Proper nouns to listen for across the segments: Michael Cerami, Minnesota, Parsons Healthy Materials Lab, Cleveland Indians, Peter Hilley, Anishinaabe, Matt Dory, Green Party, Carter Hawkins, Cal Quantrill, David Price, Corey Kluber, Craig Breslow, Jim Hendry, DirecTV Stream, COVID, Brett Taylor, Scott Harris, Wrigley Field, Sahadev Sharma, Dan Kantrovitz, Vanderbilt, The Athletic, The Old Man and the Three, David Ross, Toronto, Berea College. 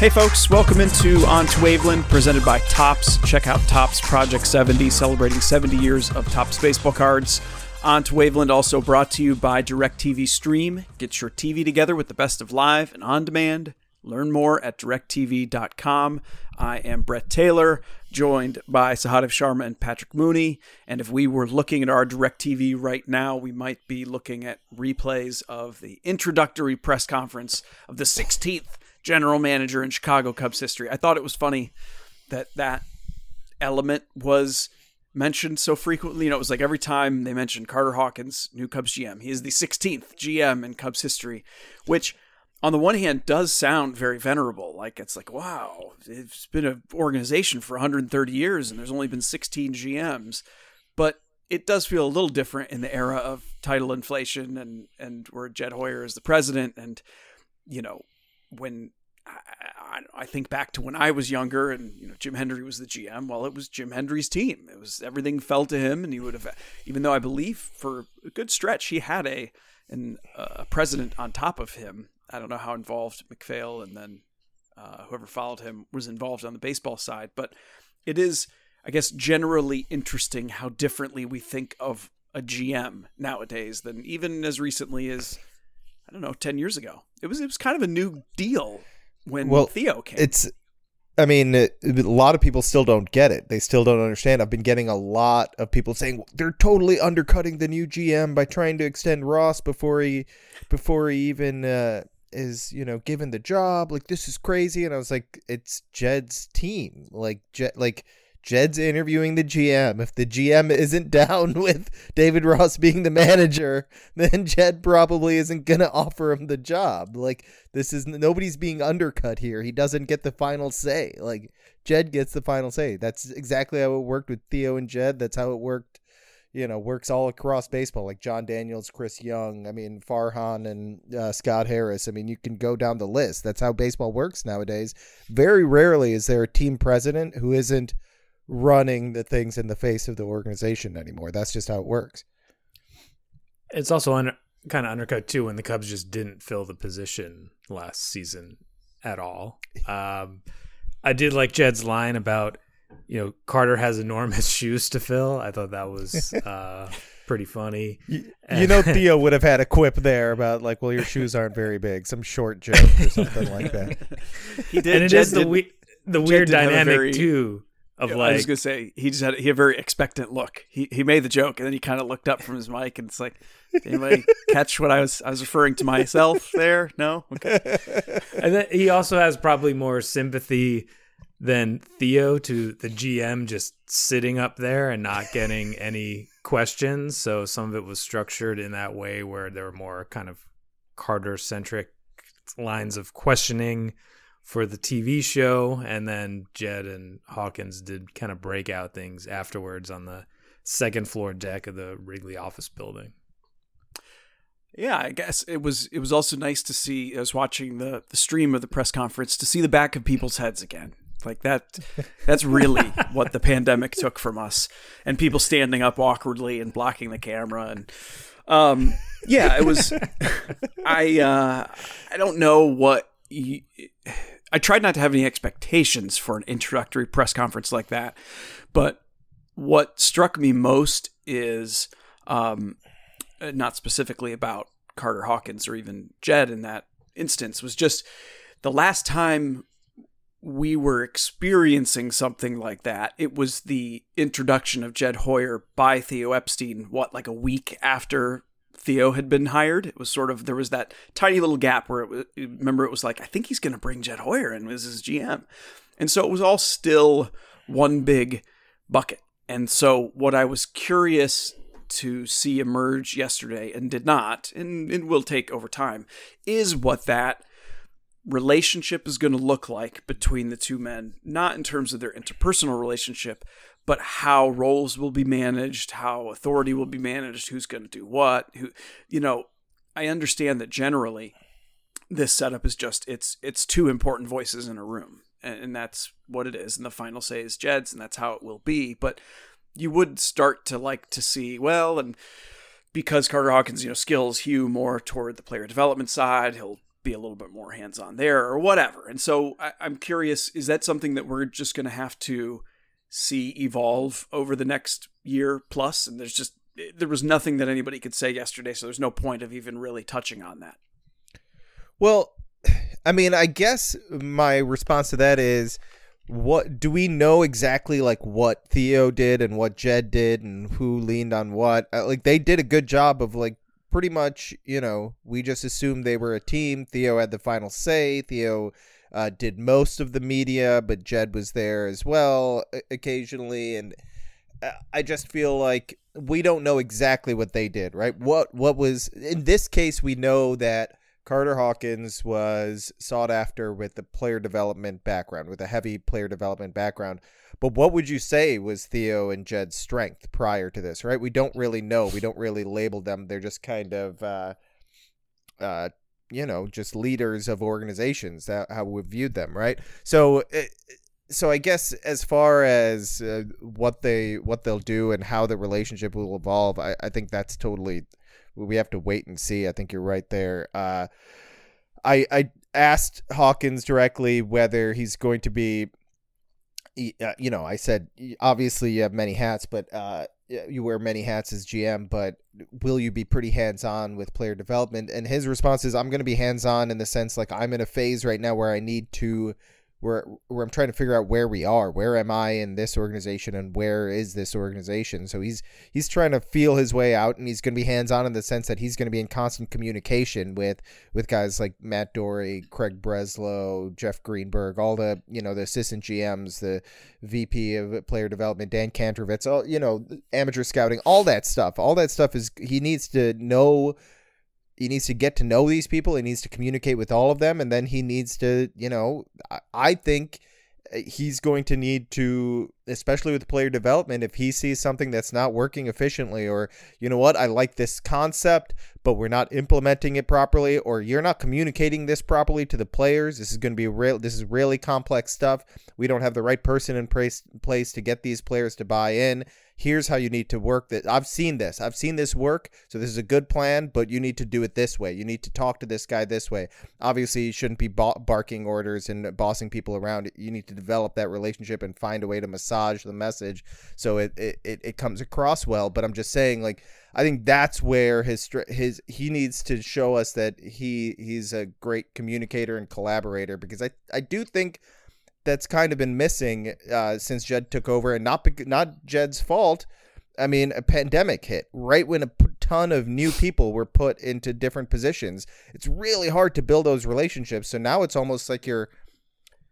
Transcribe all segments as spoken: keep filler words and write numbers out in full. Hey folks, welcome into On to Waveland, presented by Topps. Check out Topps Project seventy, celebrating seventy years of Topps baseball cards. On to Waveland also brought to you by DirecTV Stream. Get your T V together with the best of live and on demand. Learn more at direct t v dot com. I am Brett Taylor, joined by Sahadev Sharma and Patrick Mooney. And if we were looking at our DirecTV right now, we might be looking at replays of the introductory press conference of the sixteenth general manager in Chicago Cubs history. I thought it was funny that that element was mentioned so frequently. You know, it was like every time they mentioned Carter Hawkins, new Cubs G M, he is the sixteenth G M in Cubs history, which on the one hand does sound very venerable. Like, it's like, wow, it's been an organization for one hundred thirty years and there's only been sixteen G Ms. But it does feel a little different in the era of title inflation and, and where Jed Hoyer is the president. And, you know, when I, I think back to when I was younger and, you know, Jim Hendry was the G M, well, it was Jim Hendry's team. It was, everything fell to him, and he would have, even though I believe for a good stretch, he had a, an, uh, a president on top of him. I don't know how involved McPhail and then uh, whoever followed him was involved on the baseball side, but it is, I guess, generally interesting how differently we think of a G M nowadays than even as recently as, I don't know, ten years ago. It was it was kind of a new deal when well, Theo came. It's, I mean, it, a lot of people still don't get it. They still don't understand. I've been getting a lot of people saying they're totally undercutting the new G M by trying to extend Ross before he, before he even uh, is, you know, given the job. Like, this is crazy. And I was like, it's Jed's team. Like, Jed, like. Jed's interviewing the G M. If the G M isn't down with David Ross being the manager, then Jed probably isn't going to offer him the job. Like, this is, nobody's being undercut here. He doesn't get the final say. Like, Jed gets the final say. That's exactly how it worked with Theo and Jed. That's how it worked, you know, works all across baseball. Like John Daniels, Chris Young, I mean, Farhan and uh, Scott Harris. I mean, you can go down the list. That's how baseball works nowadays. Very rarely is there a team president who isn't running the things in the face of the organization anymore. That's just how it works. It's also under, kind of undercut too when the Cubs just didn't fill the position last season at all. Um, I did like Jed's line about, you know, Carter has enormous shoes to fill. I thought that was uh, pretty funny. You, you know, Theo would have had a quip there about like, well, your shoes aren't very big, some short joke or something like that. He did. And it Jed is the, we- the weird dynamic very... too. Of like, I was gonna say he just had he had a very expectant look. He he made the joke and then he kind of looked up from his mic and it's like, did anybody catch what I was I was referring to myself there? No, okay. And then he also has probably more sympathy than Theo to the G M just sitting up there and not getting any questions. So some of it was structured in that way where there were more kind of Carter centric lines of questioning for the T V show, and then Jed and Hawkins did kind of break out things afterwards on the second floor deck of the Wrigley office building. Yeah, I guess it was it was also nice to see. I was watching the, the stream of the press conference to see the back of people's heads again. Like that, that's really what the pandemic took from us, and people standing up awkwardly and blocking the camera. And um, yeah, it was, I, uh, I don't know what you, I tried not to have any expectations for an introductory press conference like that. But what struck me most is um, not specifically about Carter Hawkins or even Jed in that instance, was just the last time we were experiencing something like that. It was the introduction of Jed Hoyer by Theo Epstein, what, like a week after Theo had been hired? It was sort of, there was that tiny little gap where it was, remember, it was like, I think he's going to bring Jed Hoyer in as his G M. And so it was all still one big bucket. And so what I was curious to see emerge yesterday and did not, and it will take over time, is what that relationship is going to look like between the two men, not in terms of their interpersonal relationship, but how roles will be managed, how authority will be managed, who's going to do what, who, you know, I understand that generally this setup is just, it's, it's two important voices in a room, and, and that's what it is. And the final say is Jed's, and that's how it will be. But you would start to like to see, well, and because Carter Hawkins, you know, skills hew more toward the player development side, he'll be a little bit more hands-on there or whatever. And so I, I'm curious, is that something that we're just going to have to see evolve over the next year plus? And there's just, there was nothing that anybody could say yesterday, so there's no point of even really touching on that. Well, I mean, I guess my response to that is, what do we know exactly, like what Theo did and what Jed did and who leaned on what? Like, they did a good job of, like, pretty much, you know, we just assumed they were a team. Theo had the final say. Theo uh, did most of the media, but Jed was there as well occasionally. And I just feel like we don't know exactly what they did, right? What what was, in this case, we know that Carter Hawkins was sought after with a player development background, with a heavy player development background. But what would you say was Theo and Jed's strength prior to this, right? We don't really know. We don't really label them. They're just kind of, uh, uh, you know, just leaders of organizations, that how we viewed them, right? So, so I guess as far as uh, what they what they'll do and how the relationship will evolve, I, I think that's totally, we have to wait and see. I think you're right there. Uh, I I asked Hawkins directly whether he's going to be. You know, I said, obviously you have many hats, but uh, you wear many hats as G M, but will you be pretty hands-on with player development? And his response is, I'm going to be hands-on in the sense, like, I'm in a phase right now where I need to, where, where I'm trying to figure out where we are, where am I in this organization and where is this organization? So he's, he's trying to feel his way out, and he's going to be hands-on in the sense that he's going to be in constant communication with, with guys like Matt Dory, Craig Breslow, Jeff Greenberg, all the, you know, the assistant G Ms, the V P of player development, Dan Kantrovitz, all, you know, amateur scouting, all that stuff, all that stuff is, he needs to know, he needs to get to know these people. He needs to communicate with all of them. And then he needs to, you know, I think he's going to need to, especially with player development, if he sees something that's not working efficiently, or, you know what, I like this concept, but we're not implementing it properly, or you're not communicating this properly to the players. This is going to be real. This is really complex stuff. We don't have the right person in place, place to get these players to buy in. Here's how you need to work that. I've seen this. I've seen this work. So this is a good plan, but you need to do it this way. You need to talk to this guy this way. Obviously, you shouldn't be barking orders and bossing people around. You need to develop that relationship and find a way to massage the message so it it, it comes across well. But I'm just saying, like, I think that's where his his he needs to show us that he he's a great communicator and collaborator, because I, I do think that's kind of been missing uh, since Jed took over, and not not Jed's fault. I mean, a pandemic hit right when a ton of new people were put into different positions. It's really hard to build those relationships. So now it's almost like you're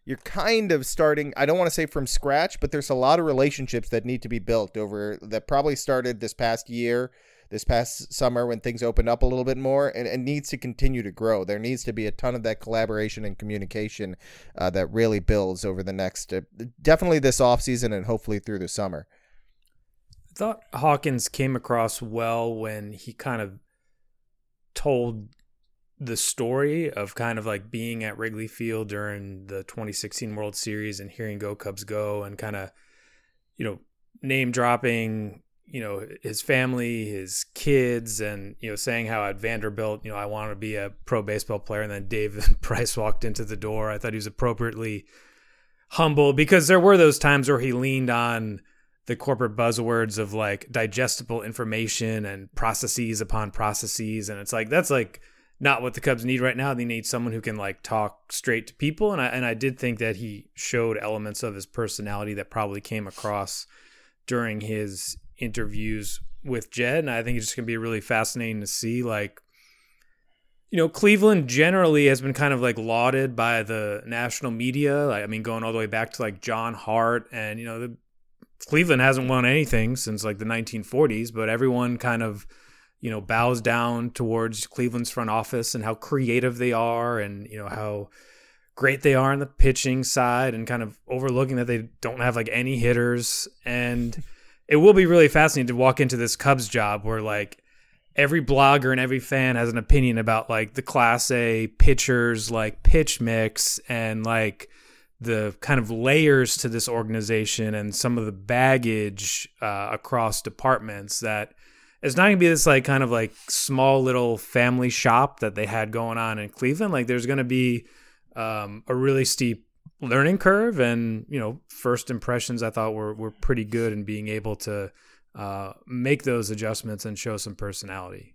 you're kind of starting, I don't want to say from scratch, but there's a lot of relationships that need to be built over that probably started this past year, this past summer when things opened up a little bit more, and it needs to continue to grow. There needs to be a ton of that collaboration and communication uh, that really builds over the next, uh, definitely this offseason and hopefully through the summer. I thought Hawkins came across well when he kind of told the story of kind of like being at Wrigley Field during the twenty sixteen World Series and hearing Go Cubs Go, and kind of, you know, name dropping, you know, his family, his kids, and, you know, saying how at Vanderbilt, you know, I want to be a pro baseball player. And then David Price walked into the door. I thought he was appropriately humble, because there were those times where he leaned on the corporate buzzwords of like digestible information and processes upon processes. And it's like, that's like not what the Cubs need right now. They need someone who can like talk straight to people. And I, and I did think that he showed elements of his personality that probably came across during his interviews with Jed. And I think it's just going to be really fascinating to see, like, you know, Cleveland generally has been kind of like lauded by the national media. Like, I mean, going all the way back to like John Hart, and, you know, the Cleveland hasn't won anything since like the nineteen forties, but everyone kind of, you know, bows down towards Cleveland's front office and how creative they are, and, you know, how great they are on the pitching side, and kind of overlooking that they don't have like any hitters. And it will be really fascinating to walk into this Cubs job where like every blogger and every fan has an opinion about like the Class A pitchers, like pitch mix, and like the kind of layers to this organization and some of the baggage uh, across departments, that it's not going to be this like kind of like small little family shop that they had going on in Cleveland. Like, there's going to be um, a really steep learning curve, and, you know, first impressions I thought were, were pretty good in being able to uh, make those adjustments and show some personality.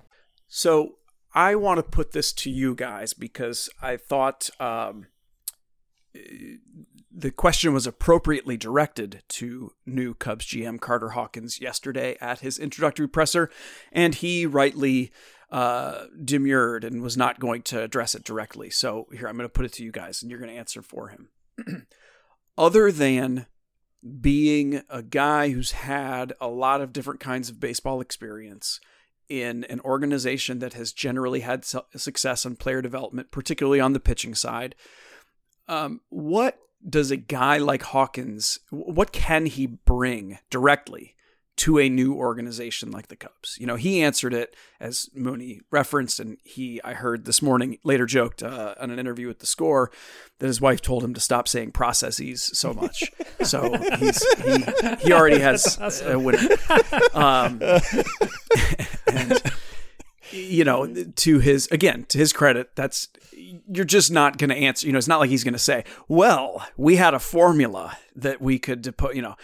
So I want to put this to you guys, because I thought um, the question was appropriately directed to new Cubs G M Carter Hawkins yesterday at his introductory presser, and he rightly uh, demurred and was not going to address it directly. So here, I'm going to put it to you guys, and you're going to answer for him. Other than being a guy who's had a lot of different kinds of baseball experience in an organization that has generally had su- success in player development, particularly on the pitching side, Um, what does a guy like Hawkins, what can he bring directly to a new organization like the Cubs? You know, he answered it, as Mooney referenced, and he, I heard this morning, later joked uh, on an interview with The Score that his wife told him to stop saying processes so much. So he's, he, he already has awesome. a winner. Um, and, you know, to his, again, to his credit, that's, you're just not going to answer, you know, it's not like he's going to say, well, we had a formula that we could, depo-, you know,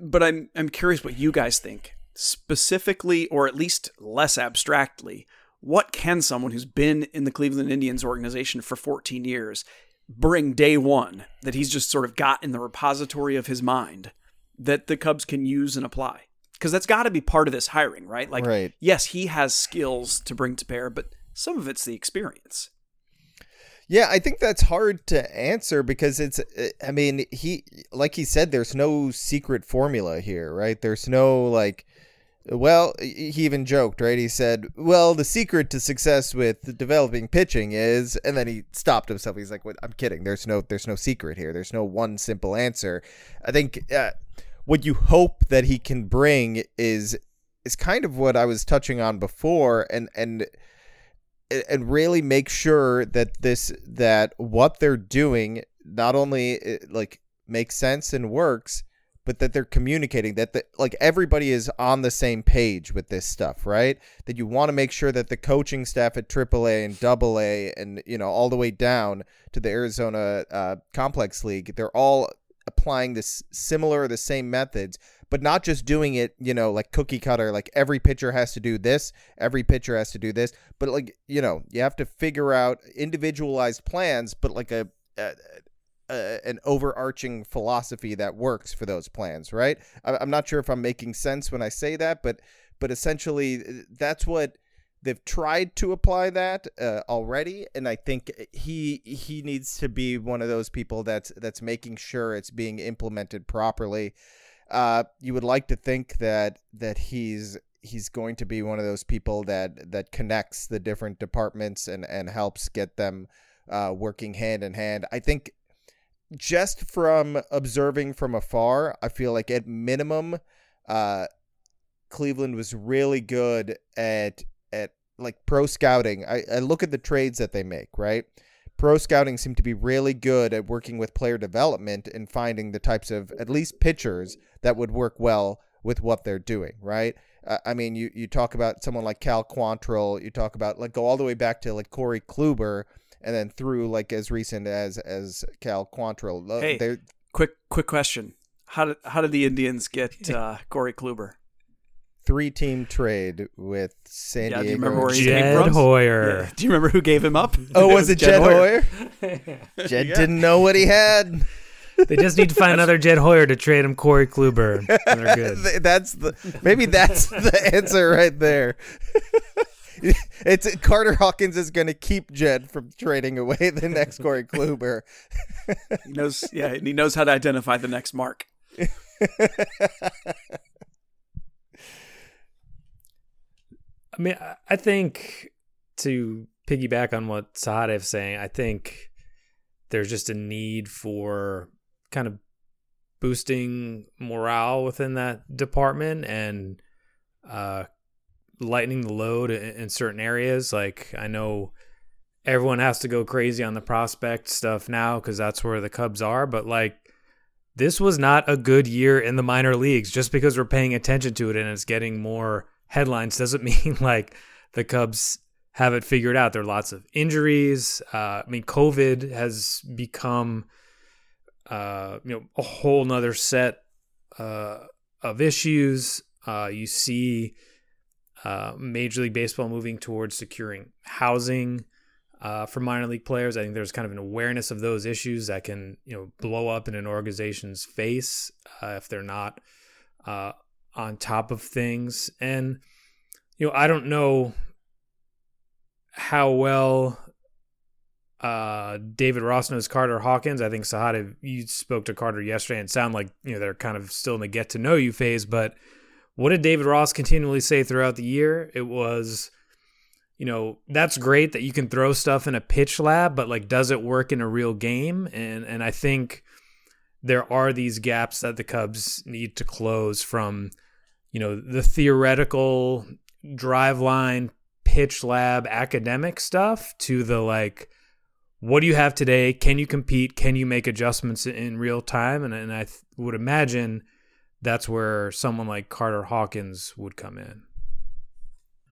but I'm, I'm curious what you guys think specifically, or at least less abstractly, what can someone who's been in the Cleveland Indians organization for fourteen years bring day one that he's just sort of got in the repository of his mind that the Cubs can use and apply? Because that's got to be part of this hiring, right? Like, right. Yes, he has skills to bring to bear, but some of it's the experience. Yeah, I think that's hard to answer, because it's, I mean, he, like he said, there's no secret formula here, right? There's no, like, well, he even joked, right? He said, well, the secret to success with developing pitching is, and then he stopped himself. He's like, what? I'm kidding. There's no, there's no secret here. There's no one simple answer. I think, uh, what you hope that he can bring is is kind of what I was touching on before, and and and really make sure that this that what they're doing not only like makes sense and works, but that they're communicating, that the, like everybody is on the same page with this stuff, right? That you want to make sure that the coaching staff at triple A and double A and, you know, all the way down to the Arizona uh, Complex League, they're all applying this similar or the same methods, but not just doing it, you know, like cookie cutter, like every pitcher has to do this, every pitcher has to do this, but like, you know, you have to figure out individualized plans, but like a, a Uh, an overarching philosophy that works for those plans, right? I, I'm not sure if I'm making sense when I say that, but but essentially that's what they've tried to apply that uh, already, and I think he he needs to be one of those people that's that's making sure it's being implemented properly. Uh, you would like to think that that he's he's going to be one of those people that that connects the different departments and and helps get them uh, working hand in hand. I think. Just from observing from afar, I feel like at minimum, uh, Cleveland was really good at at like pro scouting. I, I look at the trades that they make, right? Pro scouting seemed to be really good at working with player development and finding the types of at least pitchers that would work well with what they're doing, right? Uh, I mean, you you talk about someone like Cal Quantrill, you talk about like go all the way back to like Corey Kluber. And then through like as recent as as Cal Quantrill. Hey, They're... quick quick question: How did how did the Indians get uh, Corey Kluber? Three team trade with San yeah, Diego. Do you remember where he Jed came from? Hoyer. Yeah. Do you remember who gave him up? Oh, it was, was it Jed, Jed Hoyer? Hoyer? Jed yeah. didn't know what he had. They just need to find another Jed Hoyer to trade him Corey Kluber. And they're good. That's the maybe that's the answer right there. It's Carter Hawkins is going to keep Jed from trading away the next Corey Kluber. He knows, yeah, he knows how to identify the next mark. I mean, I think to piggyback on what Sahadev's saying, I think there's just a need for kind of boosting morale within that department and uh. lightening the load in certain areas. Like I know everyone has to go crazy on the prospect stuff now because that's where the Cubs are, but like this was not a good year in the minor leagues. Just because we're paying attention to it and it's getting more headlines doesn't mean like the Cubs have it figured out. There are lots of injuries. Uh, I mean, COVID has become uh, you know, a whole nother set uh, of issues. Uh, you see Uh, Major League Baseball moving towards securing housing uh, for minor league players. I think there's kind of an awareness of those issues that can, you know, blow up in an organization's face uh, if they're not uh, on top of things. And, you know, I don't know how well uh, David Ross knows Carter Hawkins. I think, Sahadev, you spoke to Carter yesterday and sound like, you know, they're kind of still in the get to know you phase, but what did David Ross continually say throughout the year? It was, you know, that's great that you can throw stuff in a pitch lab, but like, does it work in a real game? And and I think there are these gaps that the Cubs need to close from, you know, the theoretical driveline, pitch lab, academic stuff to the like, what do you have today? Can you compete? Can you make adjustments in real time? And and I th- would imagine that's where someone like Carter Hawkins would come in.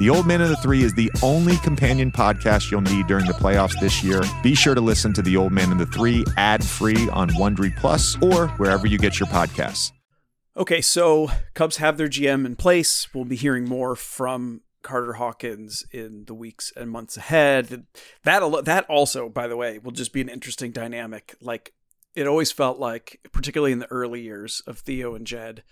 The Old Man and the Three is the only companion podcast you'll need during the playoffs this year. Be sure to listen to The Old Man and the Three ad-free on Wondery Plus or wherever you get your podcasts. Okay, so Cubs have their G M in place. We'll be hearing more from Carter Hawkins in the weeks and months ahead. That al- that also, by the way, will just be an interesting dynamic. Like, it always felt like, particularly in the early years of Theo and Jed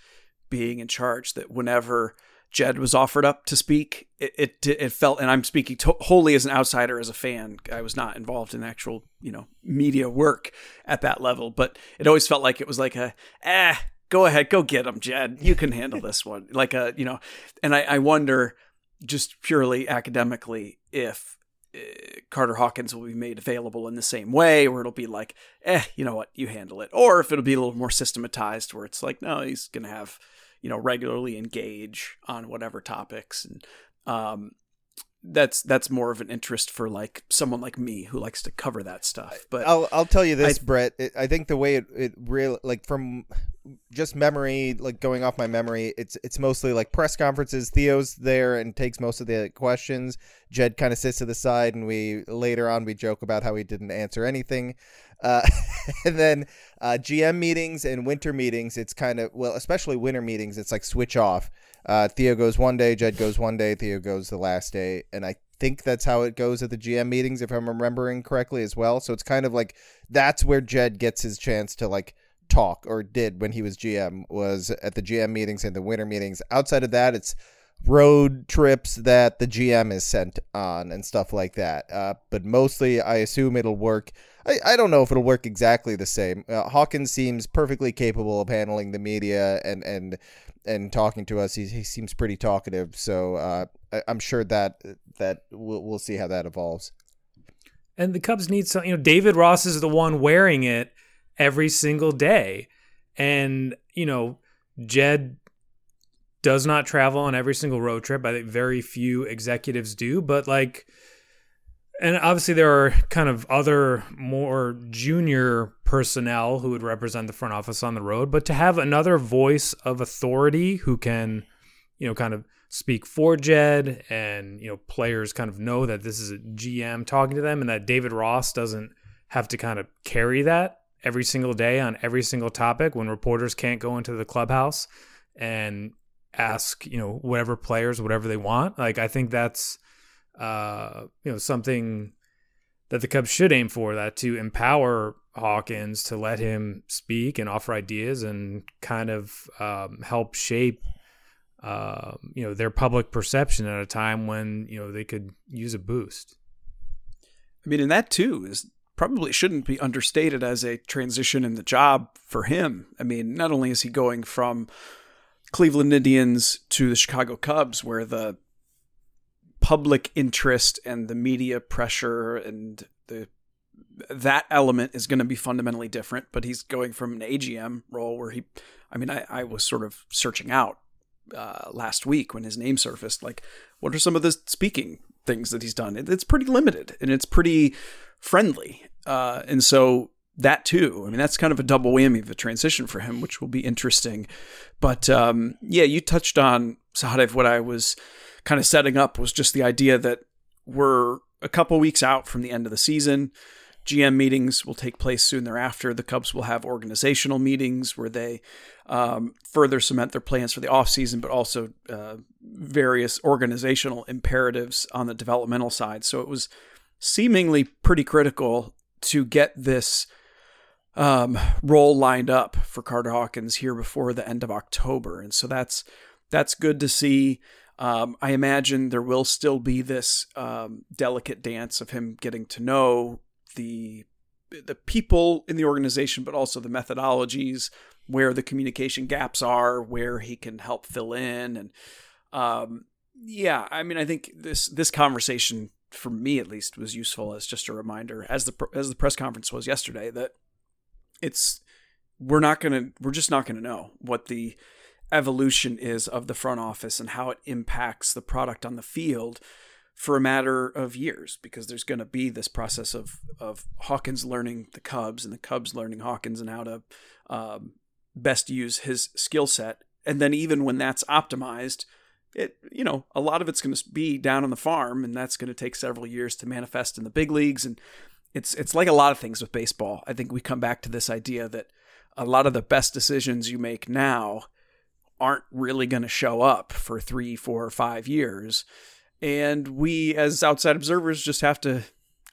being in charge, that whenever Jed was offered up to speak, it it, it felt, and I'm speaking to- wholly as an outsider, as a fan. I was not involved in actual, you know, media work at that level, but it always felt like it was like a, eh, go ahead, go get him, Jed. You can handle this one. Like a, you know, and I, I wonder, just purely academically, if uh, Carter Hawkins will be made available in the same way, or it'll be like, eh, you know what, you handle it. Or if it'll be a little more systematized, where it's like, no, he's going to have, you know, regularly engage on whatever topics. And um, that's that's more of an interest for like someone like me who likes to cover that stuff. But I'll I'll tell you this, I, Brett, it, I think the way it, it really, like, from just memory, like going off my memory, it's it's mostly like press conferences. Theo's there and takes most of the questions. Jed kind of sits to the side, and we later on we joke about how he didn't answer anything. Uh, and then uh, G M meetings and winter meetings, it's kind of, well, especially winter meetings, it's like switch off. Uh, Theo goes one day, Jed goes one day, Theo goes the last day. And I think that's how it goes at the G M meetings, if I'm remembering correctly as well. So it's kind of like, that's where Jed gets his chance to like talk, or did when he was G M, was at the G M meetings and the winter meetings. Outside of that, it's road trips that the G M is sent on and stuff like that. Uh, but mostly I assume it'll work. I, I don't know if it'll work exactly the same. Uh, Hawkins seems perfectly capable of handling the media and, and, and talking to us. He, he seems pretty talkative. So uh, I, I'm sure that, that we'll, we'll see how that evolves. And the Cubs need some, you know, David Ross is the one wearing it every single day. And, you know, Jed does not travel on every single road trip. I think very few executives do, but like, and obviously there are kind of other more junior personnel who would represent the front office on the road, but to have another voice of authority who can, you know, kind of speak for Jed, and, you know, players kind of know that this is a G M talking to them, and that David Ross doesn't have to kind of carry that every single day on every single topic when reporters can't go into the clubhouse and ask, you know, whatever players, whatever they want. Like, I think that's, uh, you know, something that the Cubs should aim for, that to empower Hawkins, to let him speak and offer ideas and kind of, um, help shape, uh, you know, their public perception at a time when, you know, they could use a boost. I mean, and that too is probably shouldn't be understated as a transition in the job for him. I mean, not only is he going from Cleveland Indians to the Chicago Cubs, where the public interest and the media pressure and the that element is going to be fundamentally different, but he's going from an A G M role where he, I mean, I, I was sort of searching out uh, last week when his name surfaced, like, what are some of the speaking things that he's done? It, it's pretty limited and it's pretty friendly. Uh, and so that too, I mean, that's kind of a double whammy of a transition for him, which will be interesting. But um, yeah, you touched on, Sahadev, what I was kind of setting up was just the idea that we're a couple weeks out from the end of the season. G M meetings will take place soon thereafter. The Cubs will have organizational meetings where they um, further cement their plans for the offseason, but also uh, various organizational imperatives on the developmental side. So it was seemingly pretty critical to get this um, role lined up for Carter Hawkins here before the end of October. And so that's, that's good to see. Um, I imagine there will still be this um, delicate dance of him getting to know the, the people in the organization, but also the methodologies, where the communication gaps are, where he can help fill in. And um, yeah, I mean, I think this, this conversation, for me at least, was useful as just a reminder, as the, as the press conference was yesterday, that it's, we're not going to, we're just not going to know what the evolution is of the front office and how it impacts the product on the field for a matter of years, because there's going to be this process of, of Hawkins learning the Cubs and the Cubs learning Hawkins and how to um, best use his skill set. And then even when that's optimized, it, you know, a lot of it's going to be down on the farm, and that's going to take several years to manifest in the big leagues. And it's, it's like a lot of things with baseball. I think we come back to this idea that a lot of the best decisions you make now aren't really going to show up for three, four, five years. And we as outside observers just have to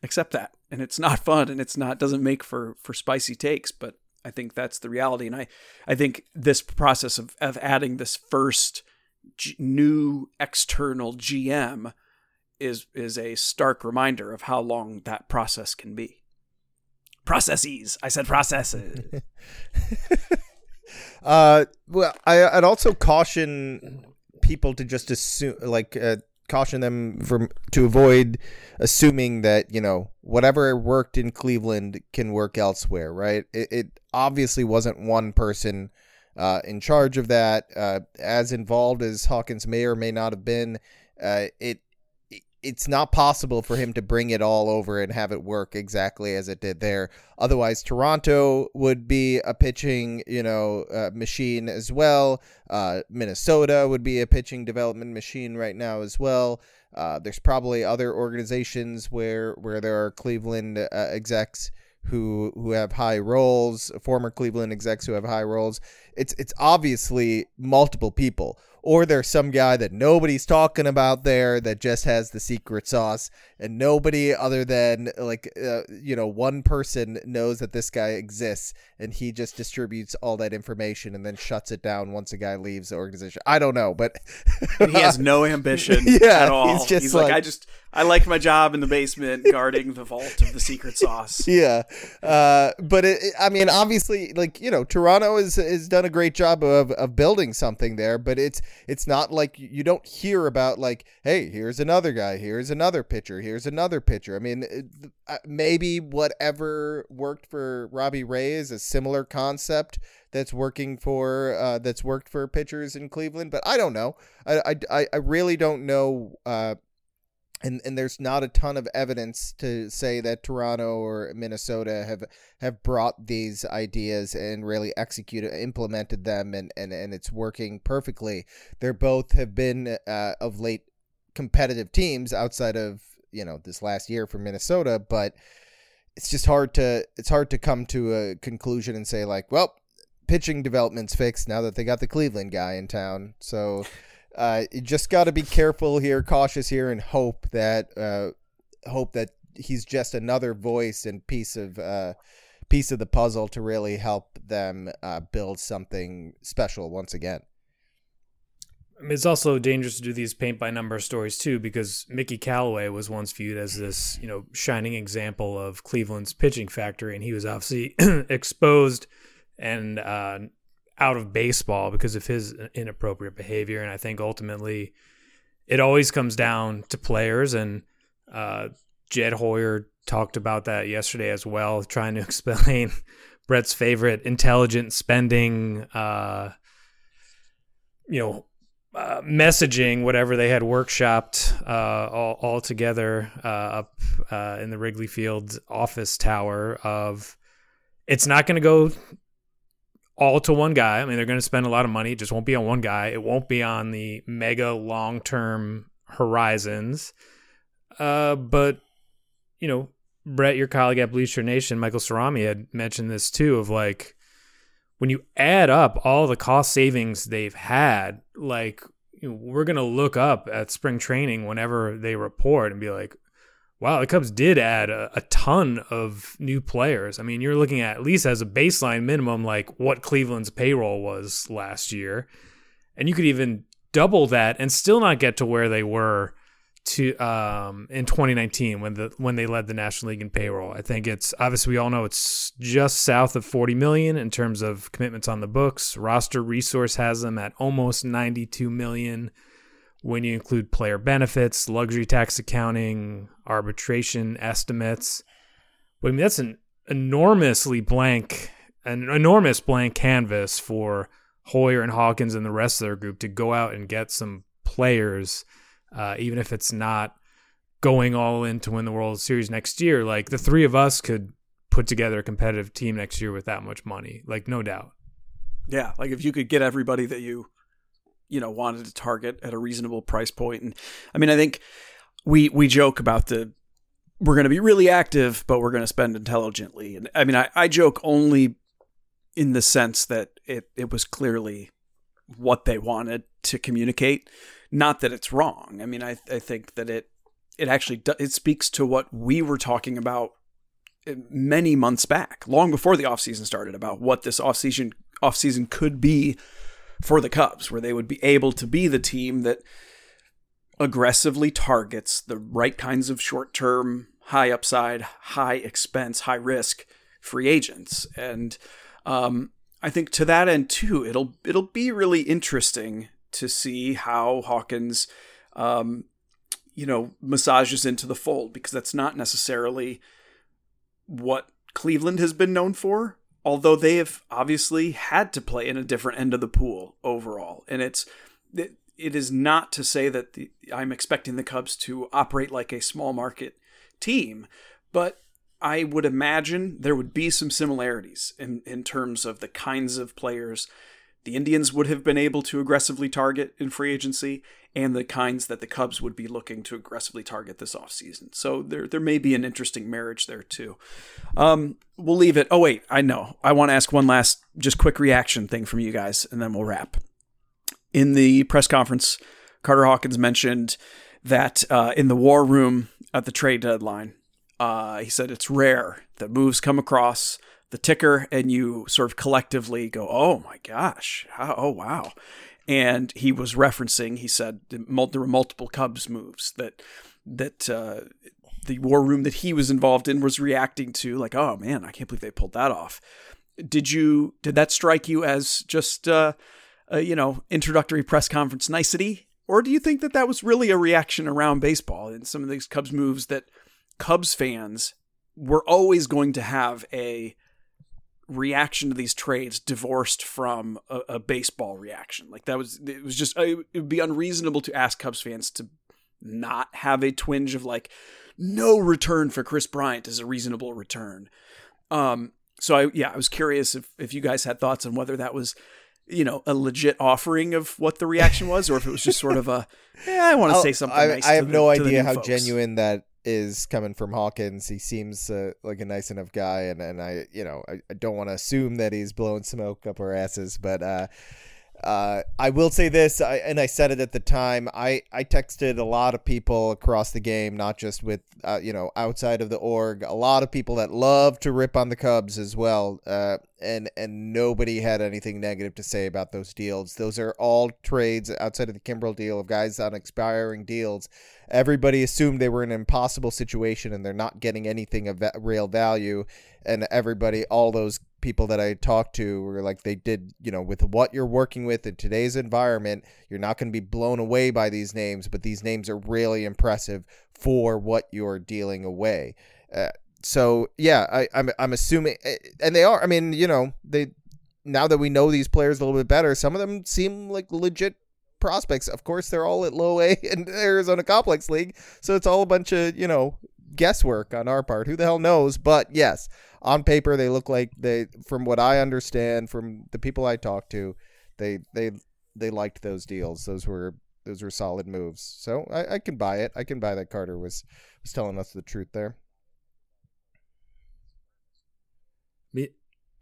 accept that. And it's not fun, and it's not doesn't make for for spicy takes, but I think that's the reality. And I, I think this process of, of adding this first G- new external G M is is a stark reminder of how long that process can be. Processes. I said processes. uh, well, I, I'd also caution people to just assume, like, uh, caution them from to avoid assuming that, you know, whatever worked in Cleveland can work elsewhere, right? It, it obviously wasn't one person uh, in charge of that. Uh, as involved as Hawkins may or may not have been, uh, it it's not possible for him to bring it all over and have it work exactly as it did there. Otherwise, Toronto would be a pitching, you know, uh, machine as well. Uh, Minnesota would be a pitching development machine right now as well. Uh, there's probably other organizations where, where there are Cleveland uh, execs who, who have high roles, former Cleveland execs who have high roles. It's, it's obviously multiple people. Or there's some guy that nobody's talking about there that just has the secret sauce, and nobody other than, like, uh, you know, one person knows that this guy exists, and he just distributes all that information and then shuts it down once a guy leaves the organization. I don't know, but he has no ambition yeah, at all. He's just he's like, like, I just I like my job in the basement guarding the vault of the secret sauce. Yeah, uh, but it, I mean, obviously, like, you know, Toronto is is done a great job of of building something there, but it's. It's not like you don't hear about, like, hey, here's another guy, here's another pitcher, here's another pitcher. I mean, maybe whatever worked for Robbie Ray is a similar concept that's working for uh, that's worked for pitchers in Cleveland. But I don't know. I, I, I really don't know. Uh, and and there's not a ton of evidence to say that Toronto or Minnesota have have brought these ideas and really executed, implemented them, and and, and it's working perfectly. They're both have been uh, of late competitive teams outside of, you know, this last year for Minnesota, but it's just hard to it's hard to come to a conclusion and say, like, well, pitching development's fixed now that they got the Cleveland guy in town. So Uh, you just got to be careful here, cautious here, and hope that uh, hope that he's just another voice and piece of uh, piece of the puzzle to really help them uh, build something special once again. I mean, it's also dangerous to do these paint by number stories too, because Mickey Callaway was once viewed as this, you know, shining example of Cleveland's pitching factory, and he was obviously exposed and Uh, out of baseball because of his inappropriate behavior. And I think ultimately it always comes down to players. And uh, Jed Hoyer talked about that yesterday as well, trying to explain Brett's favorite intelligent spending, uh, you know, uh, messaging, whatever they had workshopped uh, all, all together uh, up uh, in the Wrigley Field office tower of, it's not going to go all to one guy. I mean, they're going to spend a lot of money. It just won't be on one guy. It won't be on the mega long-term horizons. Uh, but, you know, Brett, your colleague at Bleacher Nation, Michael Cerami, had mentioned this too, of like, when you add up all the cost savings they've had, like, you know, we're going to look up at spring training whenever they report and be like, wow, the Cubs did add a, a ton of new players. I mean, you're looking at at least as a baseline minimum, like what Cleveland's payroll was last year. And you could even double that and still not get to where they were to um, in twenty nineteen when the when they led the National League in payroll. I think it's, obviously we all know it's just south of forty million dollars in terms of commitments on the books. Roster Resource has them at almost ninety-two million dollars. When you include player benefits, luxury tax accounting, arbitration estimates. I mean, that's an enormously blank, an enormous blank canvas for Hoyer and Hawkins and the rest of their group to go out and get some players, uh, even if it's not going all in to win the World Series next year. Like, the three of us could put together a competitive team next year with that much money, like, no doubt. Yeah, like if you could get everybody that you... you know, wanted to target at a reasonable price point. And I mean, I think we, we joke about the, we're going to be really active, but we're going to spend intelligently. And I mean, I, I joke only in the sense that it, it was clearly what they wanted to communicate. Not that it's wrong. I mean, I I think that it it actually do, it speaks to what we were talking about many months back, long before the offseason started, about what this offseason offseason could be for the Cubs, where they would be able to be the team that aggressively targets the right kinds of short-term, high upside, high expense, high risk free agents. And um, I think to that end too, it'll it'll be really interesting to see how Hawkins, um, you know, massages into the fold, because that's not necessarily what Cleveland has been known for, although they have obviously had to play in a different end of the pool overall. And it's it, it is not to say that the, I'm expecting the Cubs to operate like a small market team, but I would imagine there would be some similarities in, in terms of the kinds of players the Indians would have been able to aggressively target in free agency and the kinds that the Cubs would be looking to aggressively target this offseason. So there there may be an interesting marriage there too. Um, we'll leave it. Oh, wait, I know. I want to ask one last just quick reaction thing from you guys, and then we'll wrap. In the press conference, Carter Hawkins mentioned that uh, in the war room at the trade deadline, uh, he said it's rare that moves come across the ticker and you sort of collectively go, oh my gosh, oh wow. And he was referencing, he said, there were multiple Cubs moves that that uh, the war room that he was involved in was reacting to, like, oh man, I can't believe they pulled that off. Did you, did that strike you as just, uh, a, you know, introductory press conference nicety? Or do you think that that was really a reaction around baseball and some of these Cubs moves that Cubs fans were always going to have a reaction to these trades divorced from a, a baseball reaction? Like that was, it was just, it would be unreasonable to ask Cubs fans to not have a twinge of like, no return for Chris Bryant is a reasonable return. Um, so I, yeah, I was curious if, if you guys had thoughts on whether that was, you know, a legit offering of what the reaction was, or if it was just sort of a, eh, I want to say something I, nice I to have the, no idea how folks. Genuine that is coming from Hawkins. He seems uh, like a nice enough guy, and, and I, you know, I, I don't want to assume that he's blowing smoke up our asses, but uh, uh, I will say this, I, and I said it at the time, I, I texted a lot of people across the game, not just with, uh, you know, outside of the org, a lot of people that love to rip on the Cubs as well, uh, and, and nobody had anything negative to say about those deals. Those are all trades outside of the Kimbrel deal of guys on expiring deals. Everybody assumed they were in an impossible situation and they're not getting anything of real value. And everybody, all those people that I talked to were like, they did, you know, with what you're working with in today's environment, you're not going to be blown away by these names, but these names are really impressive for what you're dealing away. Uh, so, yeah, I, I'm, I'm assuming, and they are, I mean, you know, they, now that we know these players a little bit better, some of them seem like legit prospects. Of course, they're all at low A in Arizona Complex League, so it's all a bunch of, you know, guesswork on our part. Who the hell knows? But yes, on paper they look like they, from what I understand from the people I talked to, they they they liked those deals. Those were those were solid moves. So I, I can buy it. I can buy that Carter was was telling us the truth there.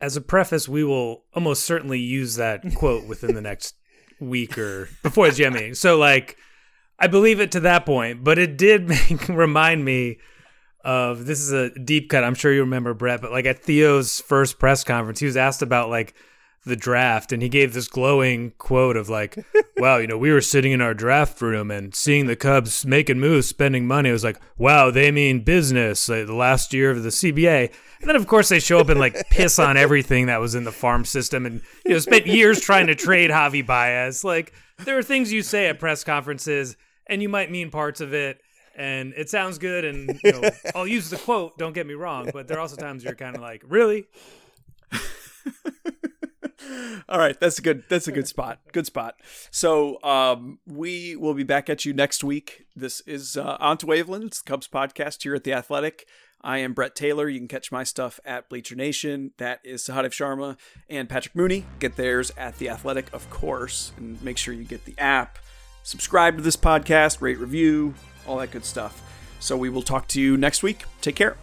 As a preface, we will almost certainly use that quote within the next week or before the G M A. So like, I believe it to that point, but it did make, remind me of, this is a deep cut, I'm sure you remember, Brett, but like at Theo's first press conference, he was asked about like the draft, and he gave this glowing quote of like, wow, you know, we were sitting in our draft room and seeing the Cubs making moves, spending money. It was like, wow, they mean business, like the last year of the C B A. And then, of course, they show up and like piss on everything that was in the farm system and, you know, spent years trying to trade Javi Baez. Like, there are things you say at press conferences, and you might mean parts of it, and it sounds good, and, you know, I'll use the quote, don't get me wrong, but there are also times you're kind of like, really? All right, that's a good that's a good spot. Good spot. So um, we will be back at you next week. This is uh, On to Waveland. It's the Cubs podcast here at The Athletic. I am Brett Taylor. You can catch my stuff at Bleacher Nation. That is Sahadev Sharma and Patrick Mooney. Get theirs at The Athletic, of course, and make sure you get the app. Subscribe to this podcast, rate, review, all that good stuff. So we will talk to you next week. Take care.